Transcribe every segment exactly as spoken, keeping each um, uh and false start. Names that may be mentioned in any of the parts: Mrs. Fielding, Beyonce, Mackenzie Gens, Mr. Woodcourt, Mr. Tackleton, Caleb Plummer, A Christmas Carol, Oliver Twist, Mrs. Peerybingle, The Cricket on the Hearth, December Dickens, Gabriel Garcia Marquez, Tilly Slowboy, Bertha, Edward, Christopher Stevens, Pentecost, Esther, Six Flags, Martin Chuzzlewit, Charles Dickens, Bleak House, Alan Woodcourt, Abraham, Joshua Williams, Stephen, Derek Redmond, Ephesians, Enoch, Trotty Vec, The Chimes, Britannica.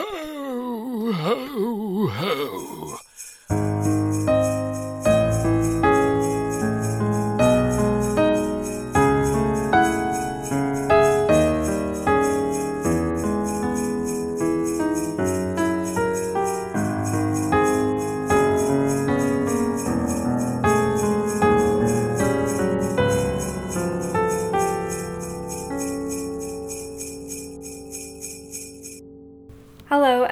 Ho, ho, ho.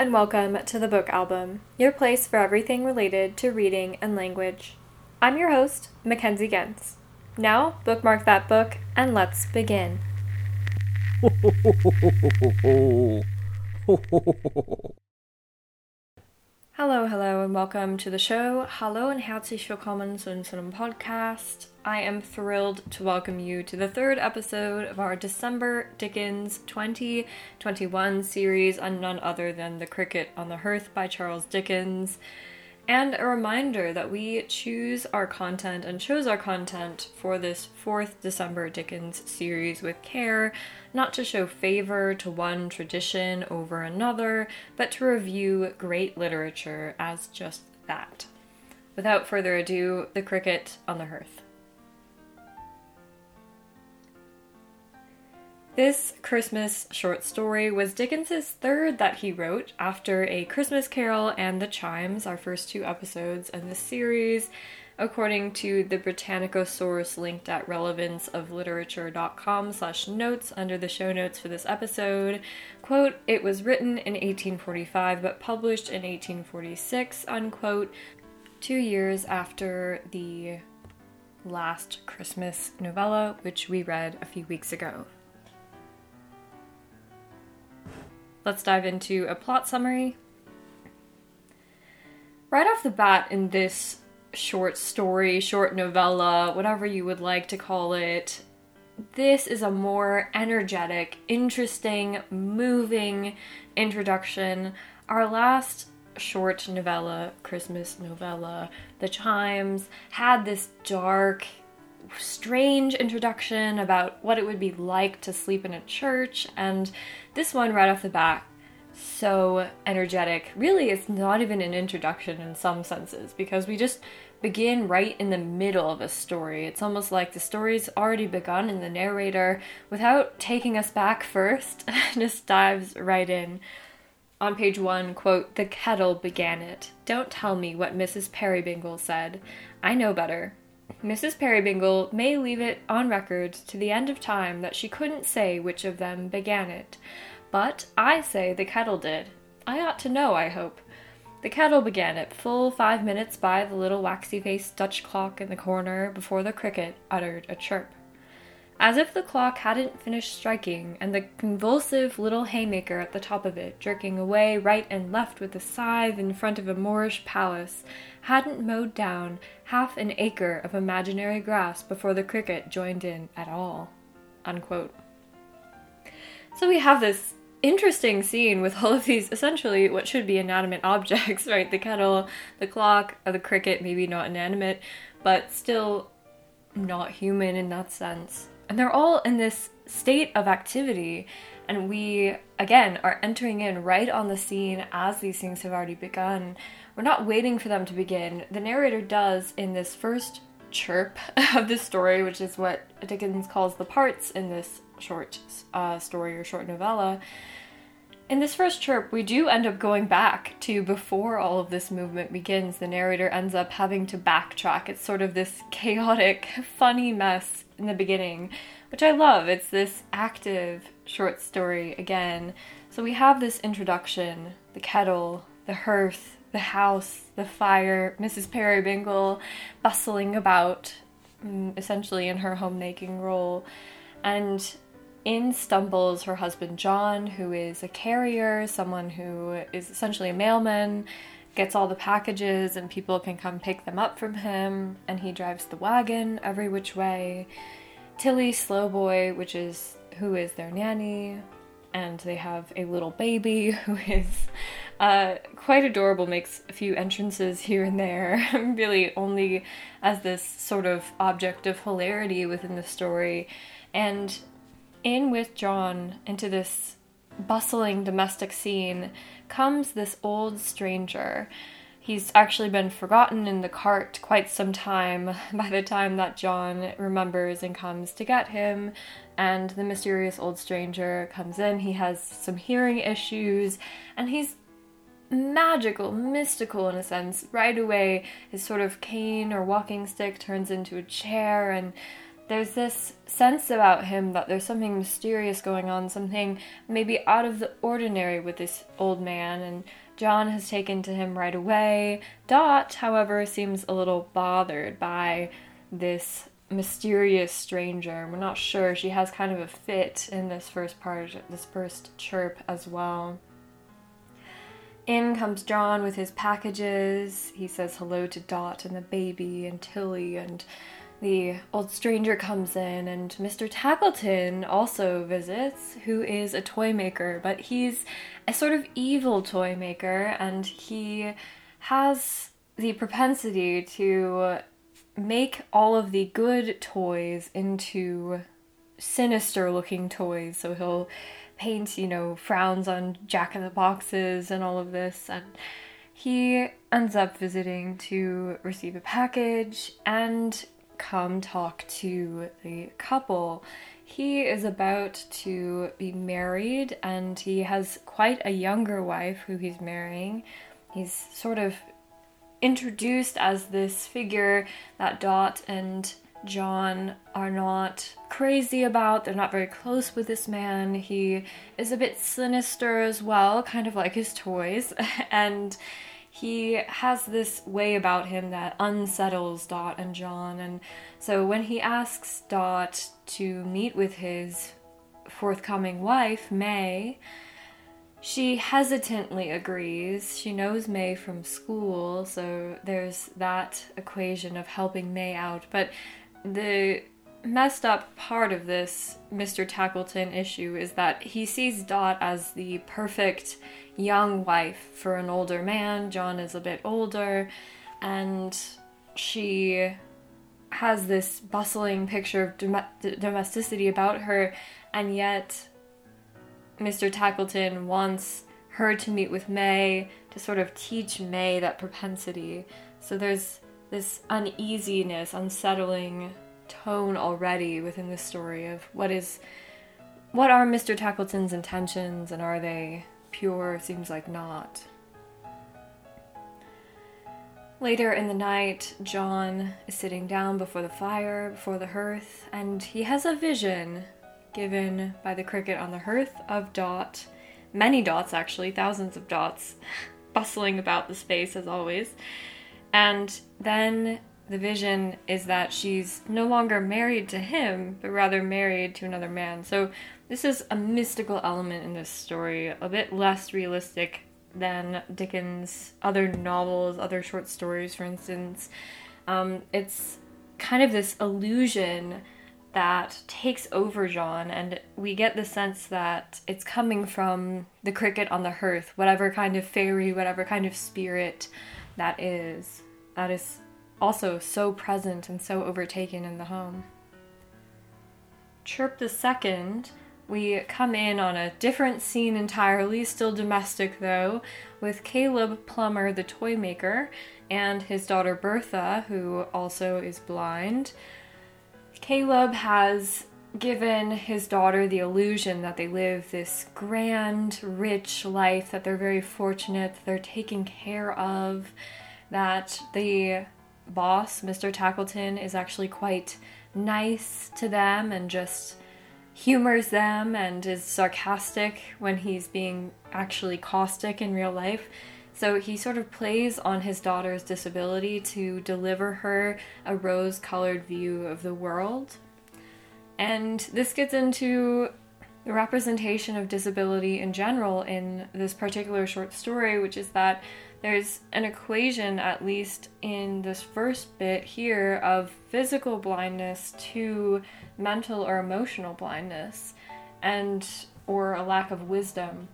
Welcome to The Book Album, your place for everything related to reading and language. I'm your host, Mackenzie Gens. Now, bookmark that book, and let's begin. Hello, hello, and welcome to the show. Hallo und herzlich willkommen zu unserem Podcast. I am thrilled to welcome you to the third episode of our December Dickens twenty twenty-one series on none other than The Cricket on the Hearth by Charles Dickens. And a reminder that we choose our content and chose our content for this fourth December Dickens series with care, not to show favor to one tradition over another, but to review great literature as just that. Without further ado, The Cricket on the Hearth. This Christmas short story was Dickens's third that he wrote after A Christmas Carol and The Chimes, our first two episodes in this series, according to the Britannica source linked at relevance of literature dot com slash notes under the show notes for this episode. Quote, "It was written in eighteen forty-five but published in eighteen forty-six, unquote, two years after the last Christmas novella, which we read a few weeks ago. Let's dive into a plot summary. Right off the bat in this short story, short novella, whatever you would like to call it, this is a more energetic, interesting, moving introduction. Our last short novella, Christmas novella, The Chimes, had this dark, strange introduction about what it would be like to sleep in a church, and this one right off the bat, so energetic. Really, it's not even an introduction in some senses, because we just begin right in the middle of a story. It's almost like the story's already begun and the narrator, without taking us back first, just dives right in. On page one, quote, "The kettle began it. Don't tell me what Missus Peerybingle said. I know better. Missus Peerybingle may leave it on record to the end of time that she couldn't say which of them began it, but I say the kettle did. I ought to know, I hope. The kettle began it full five minutes by the little waxy-faced Dutch clock in the corner before the cricket uttered a chirp. As if the clock hadn't finished striking, and the convulsive little haymaker at the top of it, jerking away right and left with a scythe in front of a Moorish palace, hadn't mowed down half an acre of imaginary grass before the cricket joined in at all." Unquote. So we have this interesting scene with all of these, essentially, what should be inanimate objects, right? The kettle, the clock, or the cricket, maybe not inanimate, but still not human in that sense. And they're all in this state of activity, and we, again, are entering in right on the scene as these things have already begun. We're not waiting for them to begin. The narrator does in this first chirp of the story, which is what Dickens calls the parts in this short uh, story or short novella. In this first chirp, we do end up going back to before all of this movement begins. The narrator ends up having to backtrack. It's sort of this chaotic, funny mess in the beginning, which I love. It's this active short story again. So we have this introduction, the kettle, the hearth, the house, the fire, Missus Peerybingle bustling about, essentially in her homemaking role, and in stumbles her husband John, who is a carrier, someone who is essentially a mailman, gets all the packages and people can come pick them up from him, and he drives the wagon every which way. Tilly Slowboy, which is who is their nanny, and they have a little baby who is uh, quite adorable, makes a few entrances here and there, really only as this sort of object of hilarity within the story, and in with John into this bustling domestic scene comes this old stranger. He's actually been forgotten in the cart quite some time by the time that John remembers and comes to get him, and the mysterious old stranger comes in. He has some hearing issues, and he's magical, mystical in a sense. Right away, his sort of cane or walking stick turns into a chair, and there's this sense about him that there's something mysterious going on, something maybe out of the ordinary with this old man, and John has taken to him right away. Dot, however, seems a little bothered by this mysterious stranger. We're not sure. She has kind of a fit in this first part, this first chirp as well. In comes John with his packages. He says hello to Dot and the baby and Tilly, and the old stranger comes in, and Mister Tackleton also visits, who is a toy maker, but he's a sort of evil toy maker, and he has the propensity to make all of the good toys into sinister-looking toys, so he'll paint, you know, frowns on jack-in-the-boxes and all of this, and he ends up visiting to receive a package, and come talk to the couple. He is about to be married, and he has quite a younger wife who he's marrying. He's sort of introduced as this figure that Dot and John are not crazy about. They're not very close with this man. He is a bit sinister as well, kind of like his toys, and he has this way about him that unsettles Dot and John, and so when he asks Dot to meet with his forthcoming wife, May, she hesitantly agrees. She knows May from school, so there's that equation of helping May out, but the messed up part of this Mister Tackleton issue is that he sees Dot as the perfect young wife for an older man. John is a bit older, and she has this bustling picture of dom- domesticity about her, and yet Mister Tackleton wants her to meet with May to sort of teach May that propensity. So there's this uneasiness, unsettling tone already within the story of what is, what are Mister Tackleton's intentions, and are they pure? Seems like not. Later in the night, John is sitting down before the fire, before the hearth, and he has a vision given by the cricket on the hearth of Dot, many dots actually, thousands of dots, bustling about the space as always. And then the vision is that she's no longer married to him, but rather married to another man. So this is a mystical element in this story, a bit less realistic than Dickens' other novels, other short stories, for instance. Um, it's kind of this illusion that takes over John, and we get the sense that it's coming from the cricket on the hearth, whatever kind of fairy, whatever kind of spirit that is, that is also so present and so overtaken in the home. Chirp the second, we come in on a different scene entirely, still domestic though, with Caleb Plummer, the toy maker, and his daughter Bertha, who also is blind. Caleb has given his daughter the illusion that they live this grand, rich life, that they're very fortunate, that they're taken care of, that the boss, Mister Tackleton, is actually quite nice to them and just humors them and is sarcastic when he's being actually caustic in real life. So he sort of plays on his daughter's disability to deliver her a rose-colored view of the world. And this gets into the representation of disability in general in this particular short story, which is that there's an equation, at least in this first bit here, of physical blindness to mental or emotional blindness, and or a lack of wisdom,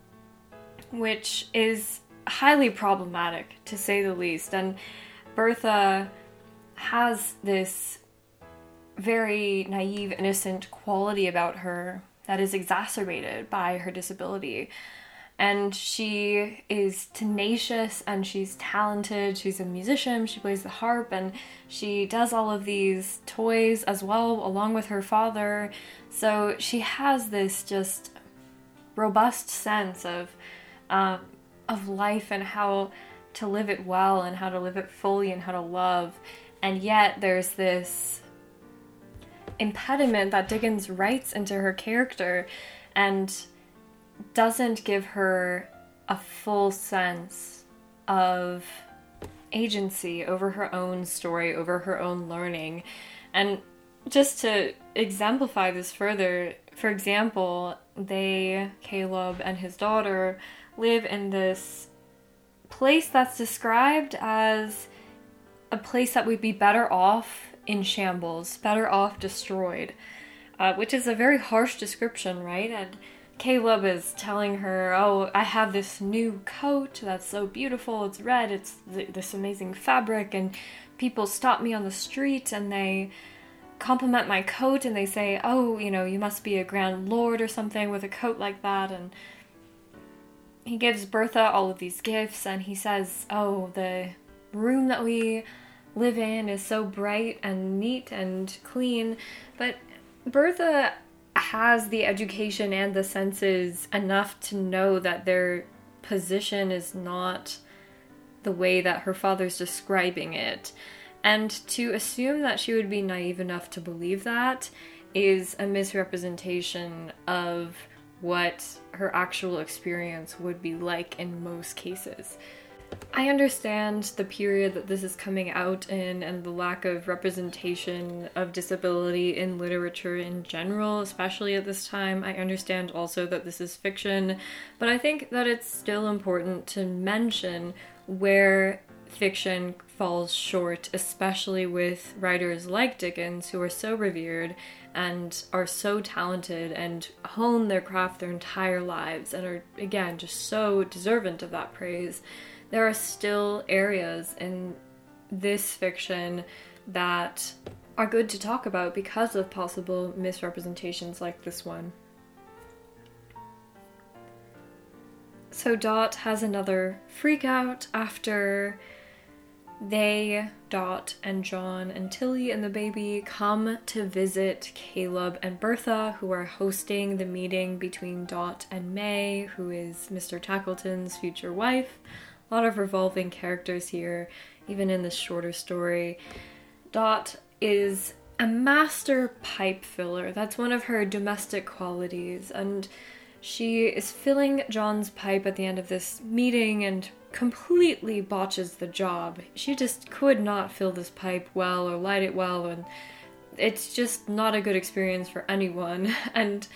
which is highly problematic, to say the least. And Bertha has this very naive, innocent quality about her that is exacerbated by her disability. And she is tenacious and she's talented. She's a musician, she plays the harp, and she does all of these toys as well, along with her father. So she has this just robust sense of um, of life and how to live it well and how to live it fully and how to love. And yet there's this impediment that Dickens writes into her character and doesn't give her a full sense of agency over her own story, over her own learning. And just to exemplify this further, for example, they, Caleb and his daughter, live in this place that's described as a place that would be better off in shambles, better off destroyed, uh, which is a very harsh description, right? And Caleb is telling her, oh, I have this new coat that's so beautiful, it's red, it's th- this amazing fabric, and people stop me on the street and they compliment my coat and they say, oh, you know, you must be a grand lord or something with a coat like that. And he gives Bertha all of these gifts and he says, oh, the room that we live in is so bright and neat and clean. But Bertha has the education and the senses enough to know that their position is not the way that her father's describing it. And to assume that she would be naive enough to believe that is a misrepresentation of what her actual experience would be like in most cases. I understand the period that this is coming out in and the lack of representation of disability in literature in general, especially at this time. I understand also that this is fiction, but I think that it's still important to mention where fiction falls short, especially with writers like Dickens, who are so revered and are so talented and hone their craft their entire lives and are, again, just so deserving of that praise. There are still areas in this fiction that are good to talk about because of possible misrepresentations like this one. So Dot has another freakout after they, Dot and John and Tilly and the baby, come to visit Caleb and Bertha, who are hosting the meeting between Dot and May, who is Mister Tackleton's future wife. A lot of revolving characters here, even in this shorter story. Dot is a master pipe filler. That's one of her domestic qualities, and she is filling John's pipe at the end of this meeting and completely botches the job. She just could not fill this pipe well or light it well, and it's just not a good experience for anyone. And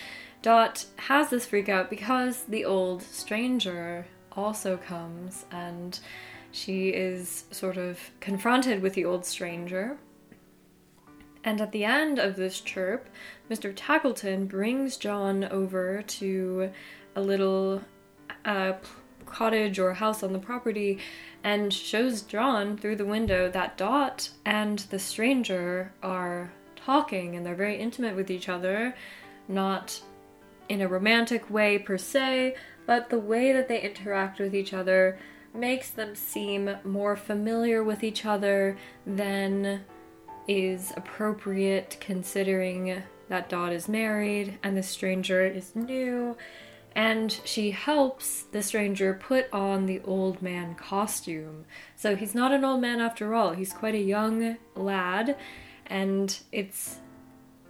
Dot has this freak out because the old stranger also comes, and she is sort of confronted with the old stranger. And at the end of this chirp, Mister Tackleton brings John over to a little uh, cottage or house on the property and shows John through the window that Dot and the stranger are talking, and they're very intimate with each other, not in a romantic way per se, but the way that they interact with each other makes them seem more familiar with each other than is appropriate, considering that Dot is married and the stranger is new, and she helps the stranger put on the old man costume. So he's not an old man after all, he's quite a young lad, and it's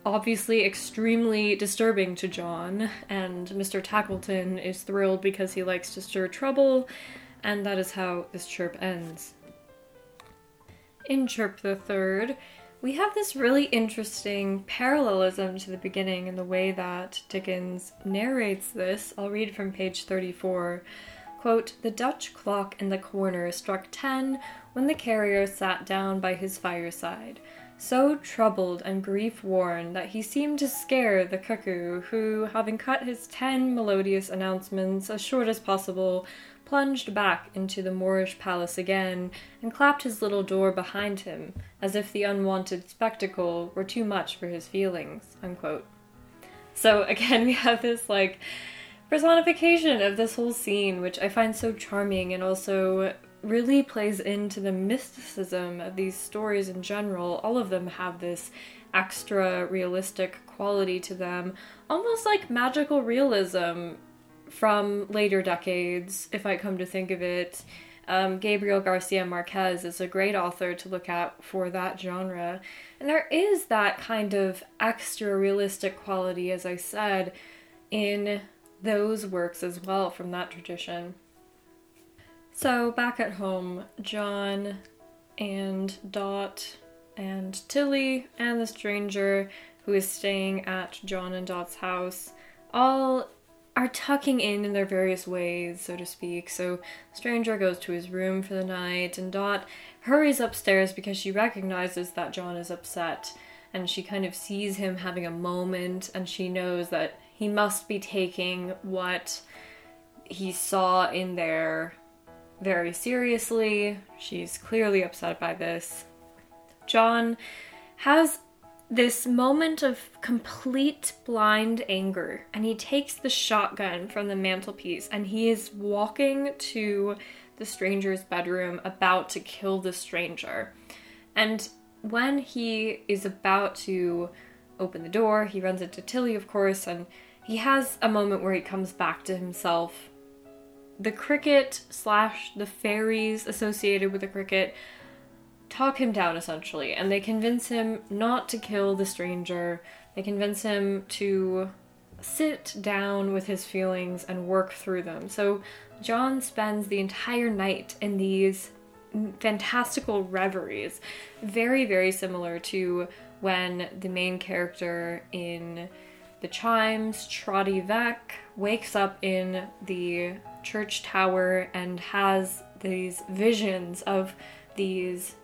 obviously extremely disturbing to John, and Mister Tackleton is thrilled because he likes to stir trouble, and that is how this chirp ends. In Chirp the Third, we have this really interesting parallelism to the beginning in the way that Dickens narrates this. I'll read from page thirty-four. Quote, "The Dutch clock in the corner struck ten when the carrier sat down by his fireside, so troubled and grief-worn that he seemed to scare the cuckoo, who, having cut his ten melodious announcements as short as possible, plunged back into the Moorish palace again and clapped his little door behind him, as if the unwanted spectacle were too much for his feelings." Unquote. So again, we have this like personification of this whole scene, which I find so charming and also really plays into the mysticism of these stories in general. All of them have this extra realistic quality to them, almost like magical realism from later decades, if I come to think of it. Um, Gabriel Garcia Marquez is a great author to look at for that genre. And there is that kind of extra realistic quality, as I said, in those works as well from that tradition. So back at home, John and Dot and Tilly and the stranger who is staying at John and Dot's house all are tucking in in their various ways, so to speak. So stranger goes to his room for the night, and Dot hurries upstairs because she recognizes that John is upset, and she kind of sees him having a moment, and she knows that he must be taking what he saw in there very seriously. She's clearly upset by this. John has this moment of complete blind anger, and he takes the shotgun from the mantelpiece, and he is walking to the stranger's bedroom about to kill the stranger. And when he is about to open the door, he runs into Tilly, of course, and he has a moment where he comes back to himself. The cricket slash the fairies associated with the cricket talk him down, essentially, and they convince him not to kill the stranger. They convince him to sit down with his feelings and work through them. So John spends the entire night in these fantastical reveries, very, very similar to when the main character in The Chimes, Trotty Vec, wakes up in the church tower and has these visions of these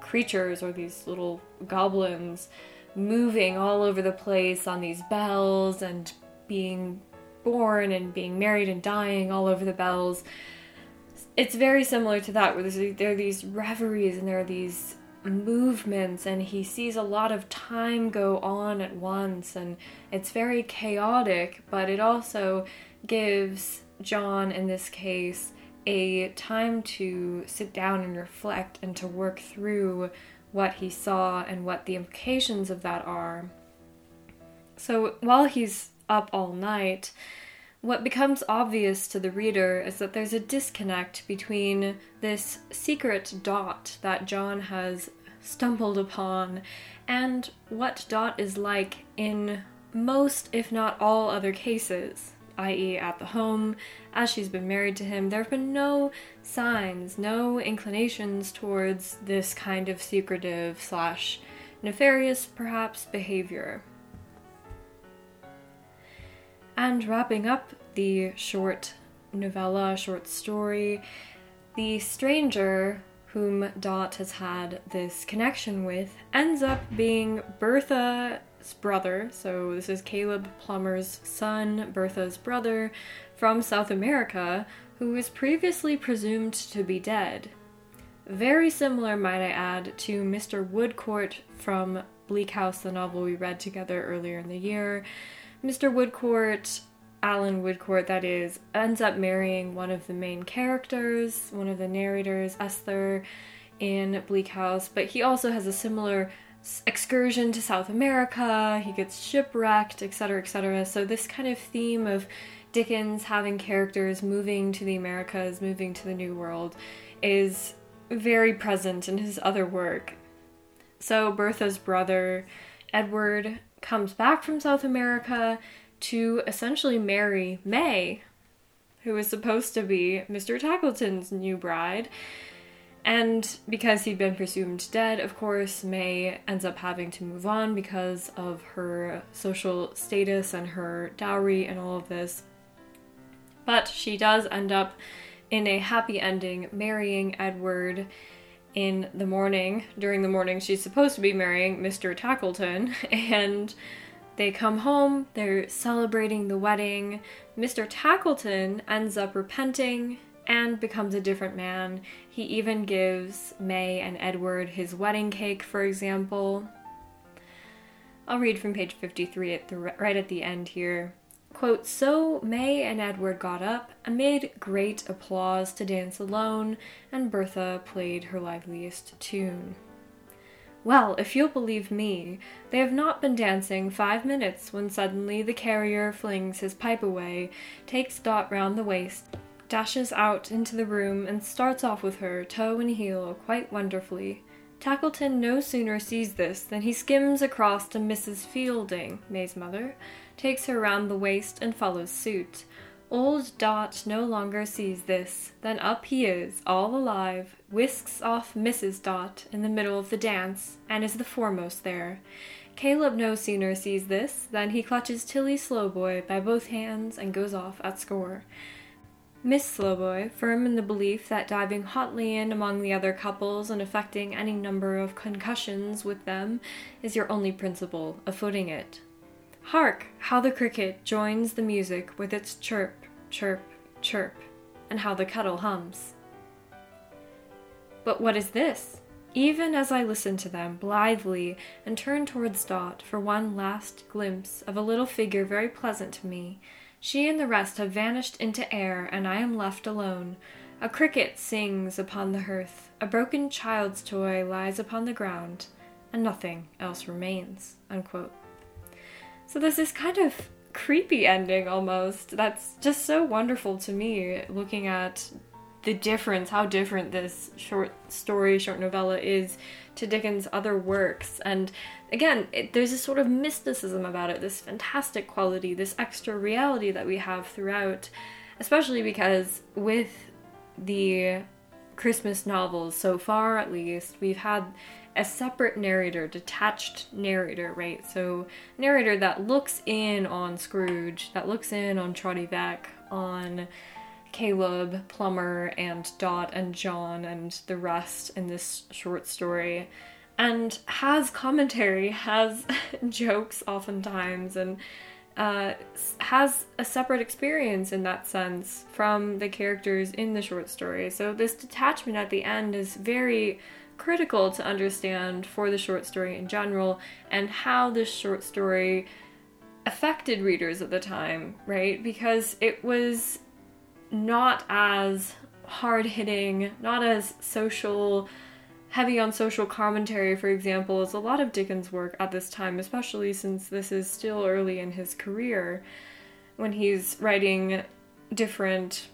creatures or these little goblins moving all over the place on these bells and being born and being married and dying all over the bells. It's very similar to that, where there are these reveries and there are these movements, and he sees a lot of time go on at once, and it's very chaotic, but it also gives John, in this case, a time to sit down and reflect and to work through what he saw and what the implications of that are. So while he's up all night, what becomes obvious to the reader is that there's a disconnect between this secret Dot that John has stumbled upon and what Dot is like in most, if not all, other cases, that is at the home, as she's been married to him. There have been no signs, no inclinations towards this kind of secretive slash nefarious, perhaps, behavior. And wrapping up the short novella, short story, the stranger whom Dot has had this connection with ends up being Bertha brother. So this is Caleb Plummer's son, Bertha's brother from South America, who was previously presumed to be dead. Very similar, might I add, to Mister Woodcourt from Bleak House, the novel we read together earlier in the year. Mister Woodcourt, Alan Woodcourt that is, ends up marrying one of the main characters, one of the narrators, Esther, in Bleak House, but he also has a similar excursion to South America, he gets shipwrecked, etc, et cetera. So this kind of theme of Dickens having characters moving to the Americas, moving to the New World, is very present in his other work. So Bertha's brother, Edward, comes back from South America to essentially marry May, who is supposed to be Mister Tackleton's new bride. And because he'd been presumed dead, of course, May ends up having to move on because of her social status and her dowry and all of this. But she does end up in a happy ending, marrying Edward in the morning. During the morning, she's supposed to be marrying Mister Tackleton, and they come home, they're celebrating the wedding. Mister Tackleton ends up repenting and becomes a different man. He even gives May and Edward his wedding cake, for example. I'll read from page fifty-three at the, right at the end here. Quote, "So May and Edward got up, amid great applause, to dance alone, and Bertha played her liveliest tune." Well, if you'll believe me, they have not been dancing five minutes when suddenly the carrier flings his pipe away, takes Dot round the waist, dashes out into the room, and starts off with her, toe and heel, quite wonderfully. Tackleton no sooner sees this than he skims across to Missus Fielding, May's mother, takes her round the waist, and follows suit. Old Dot no longer sees this, then up he is, all alive, whisks off Missus Dot in the middle of the dance, and is the foremost there. Caleb no sooner sees this than he clutches Tilly Slowboy by both hands and goes off at score. Miss Slowboy, firm in the belief that diving hotly in among the other couples and effecting any number of concussions with them is your only principle of footing it. Hark! How the cricket joins the music with its chirp, chirp, chirp, and how the kettle hums. But what is this? Even as I listen to them blithely and turn towards Dot for one last glimpse of a little figure very pleasant to me, she and the rest have vanished into air, and I am left alone. A cricket sings upon the hearth, a broken child's toy lies upon the ground, and nothing else remains." Unquote. So there's this kind of creepy ending almost that's just so wonderful to me, looking at the difference, how different this short story, short novella is to Dickens' other works. And again, it, there's a sort of mysticism about it, this fantastic quality, this extra reality that we have throughout, especially because with the Christmas novels so far, at least, we've had a separate narrator, detached narrator, right? So narrator that looks in on Scrooge, that looks in on Trotty Vec, on Caleb Plummer and Dot and John and the rest in this short story, and has commentary, has jokes oftentimes, and uh, has a separate experience in that sense from the characters in the short story. So this detachment at the end is very critical to understand for the short story in general, and how this short story affected readers at the time, right? Because it was not as hard-hitting, not as social, heavy on social commentary, for example, as a lot of Dickens' work at this time, especially since this is still early in his career, when he's writing different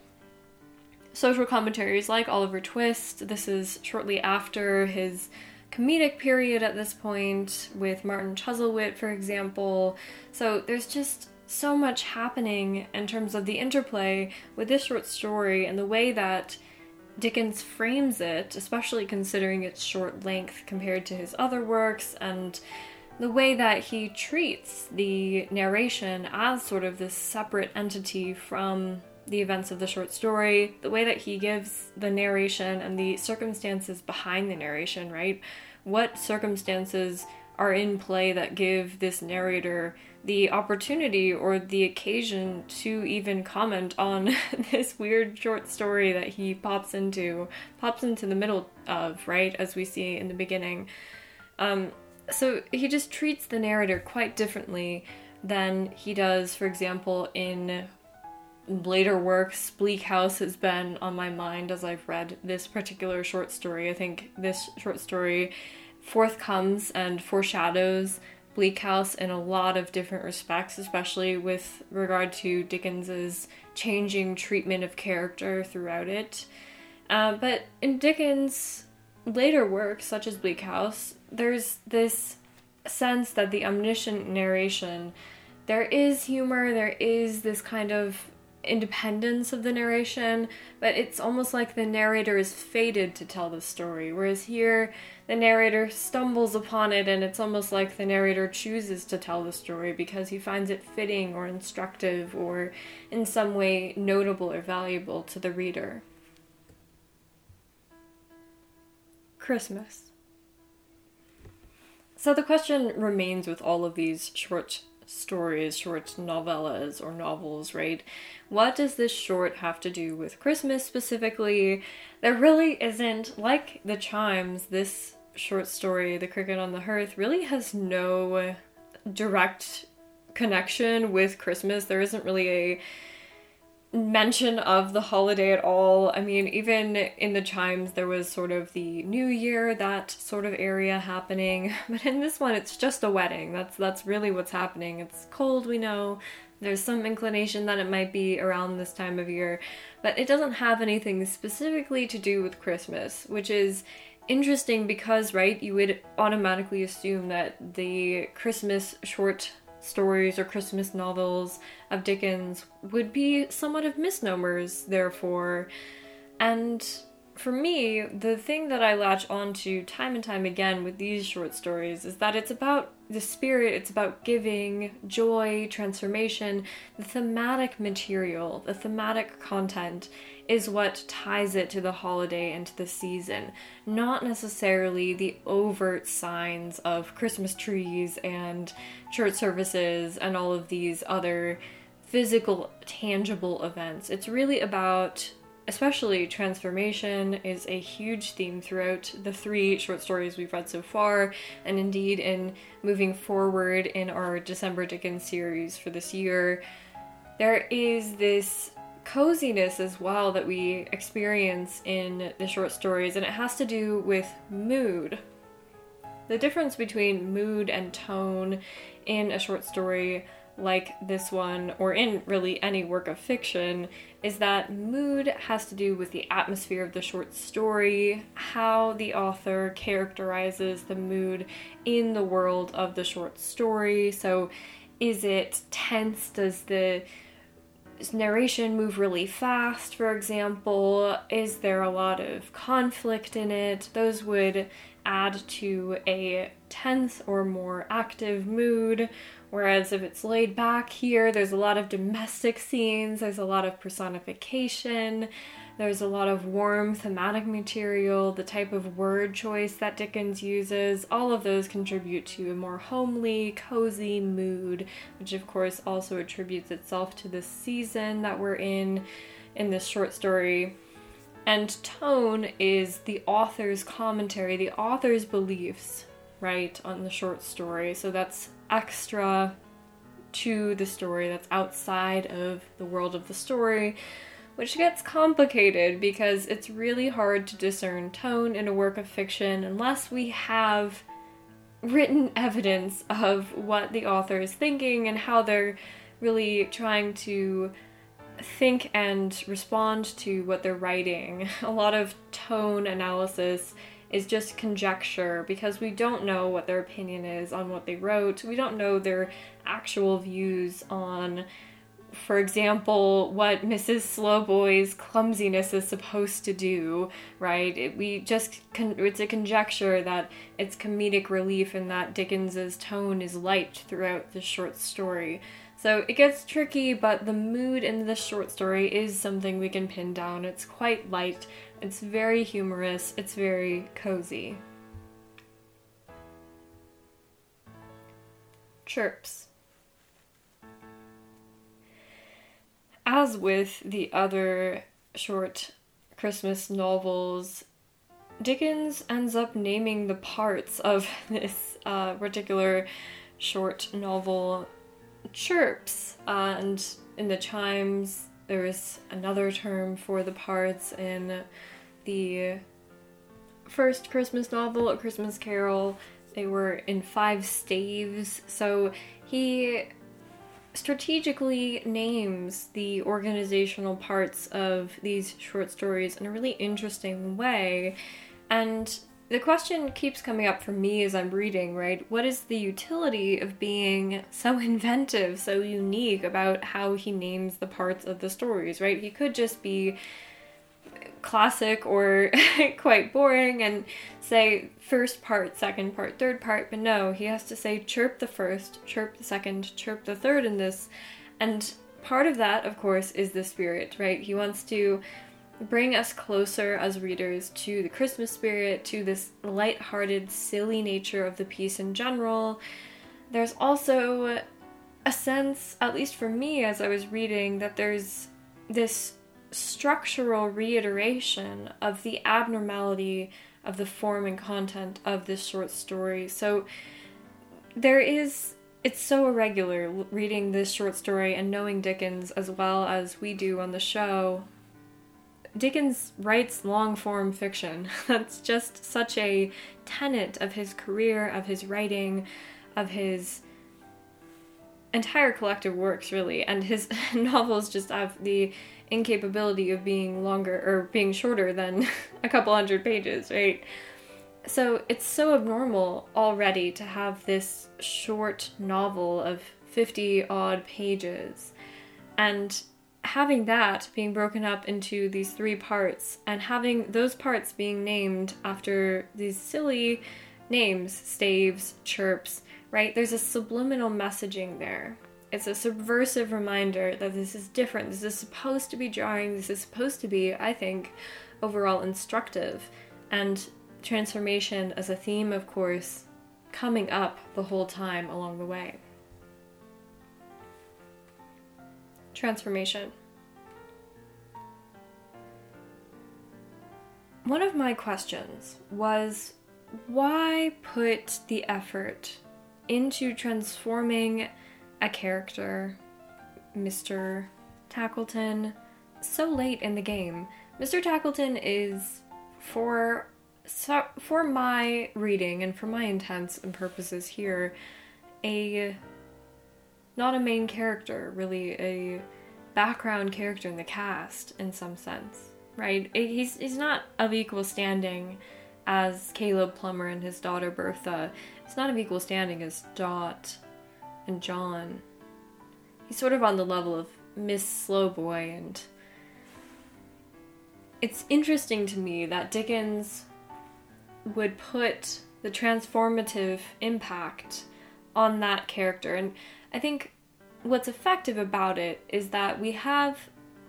social commentaries like Oliver Twist. This is shortly after his comedic period at this point, with Martin Chuzzlewit, for example. So there's just so much happening in terms of the interplay with this short story and the way that Dickens frames it, especially considering its short length compared to his other works, and the way that he treats the narration as sort of this separate entity from the events of the short story, the way that he gives the narration and the circumstances behind the narration, right? What circumstances are in play that give this narrator the opportunity or the occasion to even comment on this weird short story that he pops into, pops into the middle of, right, as we see in the beginning. Um, so he just treats the narrator quite differently than he does, for example, in later works. Bleak House has been on my mind as I've read this particular short story. I think this short story forthcomes and foreshadows Bleak House in a lot of different respects, especially with regard to Dickens's changing treatment of character throughout it. Uh, but in Dickens' later works, such as Bleak House, there's this sense that the omniscient narration, there is humor, there is this kind of independence of the narration, but it's almost like the narrator is fated to tell the story, whereas here the narrator stumbles upon it, and it's almost like the narrator chooses to tell the story because he finds it fitting or instructive or in some way notable or valuable to the reader. Christmas. So the question remains with all of these short stories, short novellas or novels, right? What does this short have to do with Christmas specifically? There really isn't. Like The Chimes, this short story, The Cricket on the Hearth, really has no direct connection with Christmas. There isn't really a mention of the holiday at all. I mean, even in The Chimes, there was sort of the New Year, that sort of area happening. But in this one, it's just a wedding. That's that's really what's happening. It's cold, we know. There's some inclination that it might be around this time of year. But it doesn't have anything specifically to do with Christmas, which is interesting because, right, you would automatically assume that the Christmas short stories or Christmas novels of Dickens would be somewhat of misnomers, therefore. And for me, the thing that I latch onto time and time again with these short stories is that it's about the spirit, it's about giving, joy, transformation. The thematic material, the thematic content is what ties it to the holiday and to the season, not necessarily the overt signs of Christmas trees and church services and all of these other physical, tangible events. It's really about, especially transformation is a huge theme throughout the three short stories we've read so far, and indeed in moving forward in our December Dickens series for this year. There is this coziness as well that we experience in the short stories, and it has to do with mood. The difference between mood and tone in a short story like this one, or in really any work of fiction, is that mood has to do with the atmosphere of the short story, how the author characterizes the mood in the world of the short story. So is it tense? Does the narration move really fast, for example? Is there a lot of conflict in it? Those would add to a tense or more active mood. Whereas if it's laid back here, there's a lot of domestic scenes, there's a lot of personification, there's a lot of warm thematic material, the type of word choice that Dickens uses, all of those contribute to a more homely, cozy mood, which of course also attributes itself to the season that we're in, in this short story. And tone is the author's commentary, the author's beliefs, right, on the short story. So that's extra to the story, that's outside of the world of the story, which gets complicated because it's really hard to discern tone in a work of fiction unless we have written evidence of what the author is thinking and how they're really trying to think and respond to what they're writing. A lot of tone analysis is just conjecture because we don't know what their opinion is on what they wrote. We don't know their actual views on, for example, what Missus Slowboy's clumsiness is supposed to do, right? It, we just, con- it's a conjecture that it's comedic relief and that Dickens's tone is light throughout the short story. So it gets tricky, but the mood in this short story is something we can pin down. It's quite light, it's very humorous, it's very cozy. Chirps. As with the other short Christmas novels, Dickens ends up naming the parts of this uh, particular short novel chirps, uh, and in The Chimes there is another term for the parts in the first Christmas novel, A Christmas Carol. They were in five staves, so he strategically names the organizational parts of these short stories in a really interesting way, and the question keeps coming up for me as I'm reading, right? What is the utility of being so inventive, so unique about how he names the parts of the stories, right? He could just be classic or quite boring and say first part, second part, third part, but no, he has to say chirp the first, chirp the second, chirp the third in this. And part of that, of course, is the spirit, right? He wants to bring us closer as readers to the Christmas spirit, to this light-hearted, silly nature of the piece in general. There's also a sense, at least for me as I was reading, that there's this structural reiteration of the abnormality of the form and content of this short story. So there is It's so irregular reading this short story and knowing Dickens as well as we do on the show. Dickens writes long-form fiction. That's just such a tenet of his career, of his writing, of his entire collective works, really. And his novels just have the incapability of being longer or being shorter than a couple hundred pages, right? So it's so abnormal already to have this short novel of fifty-odd pages. And having that being broken up into these three parts, and having those parts being named after these silly names, staves, chirps, right? There's a subliminal messaging there. It's a subversive reminder that this is different. This is supposed to be jarring. This is supposed to be, I think, overall instructive. And transformation as a theme, of course, coming up the whole time along the way. Transformation. One of my questions was, why put the effort into transforming a character, Mister Tackleton, so late in the game? Mister Tackleton is, for so, for my reading and for my intents and purposes here, a not a main character, really a background character in the cast in some sense, right? He's he's not of equal standing as Caleb Plummer and his daughter Bertha. He's not of equal standing as Dot and John. He's sort of on the level of Miss Slowboy, and it's interesting to me that Dickens would put the transformative impact on that character. And I think what's effective about it is that we have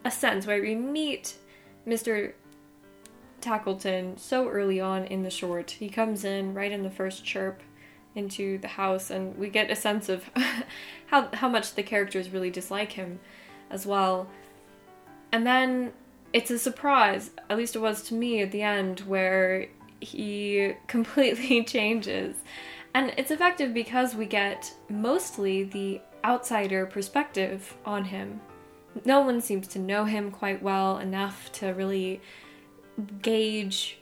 a sense where we meet Mister Tackleton so early on in the short. He comes in right in the first chirp into the house, and we get a sense of how how much the characters really dislike him as well. And then it's a surprise, at least it was to me at the end, where he completely changes. And it's effective because we get mostly the outsider perspective on him. No one seems to know him quite well enough to really gauge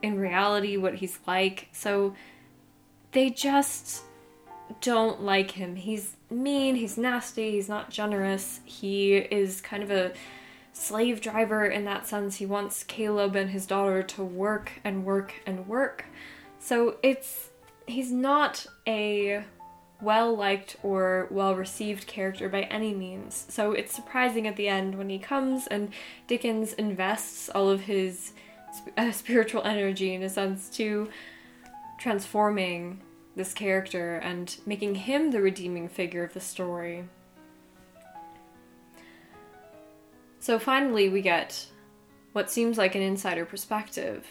in reality what he's like. So they just don't like him. He's mean, he's nasty, he's not generous. He is kind of a slave driver in that sense. He wants Caleb and his daughter to work and work and work. So it's he's not a well-liked or well-received character by any means. So it's surprising at the end when he comes, and Dickens invests all of his uh, spiritual energy, in a sense, to transforming this character and making him the redeeming figure of the story. So finally we get what seems like an insider perspective.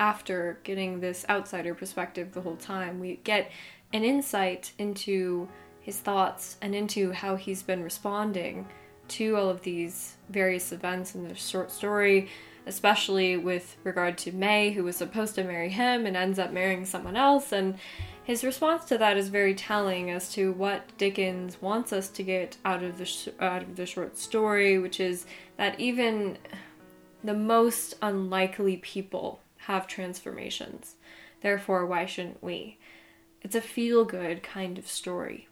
After getting this outsider perspective the whole time, we get an insight into his thoughts and into how he's been responding to all of these various events in the short story, especially with regard to May, who was supposed to marry him and ends up marrying someone else. And his response to that is very telling as to what Dickens wants us to get out of the sh- out of the short story, which is that even the most unlikely people have transformations. Therefore, why shouldn't we? It's a feel-good kind of story.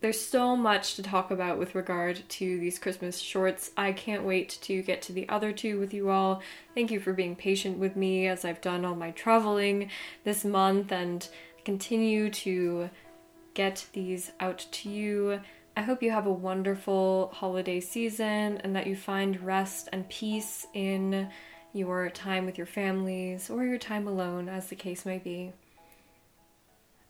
There's so much to talk about with regard to these Christmas shorts. I can't wait to get to the other two with you all. Thank you for being patient with me as I've done all my traveling this month and continue to get these out to you. I hope you have a wonderful holiday season and that you find rest and peace in your time with your families or your time alone, as the case may be.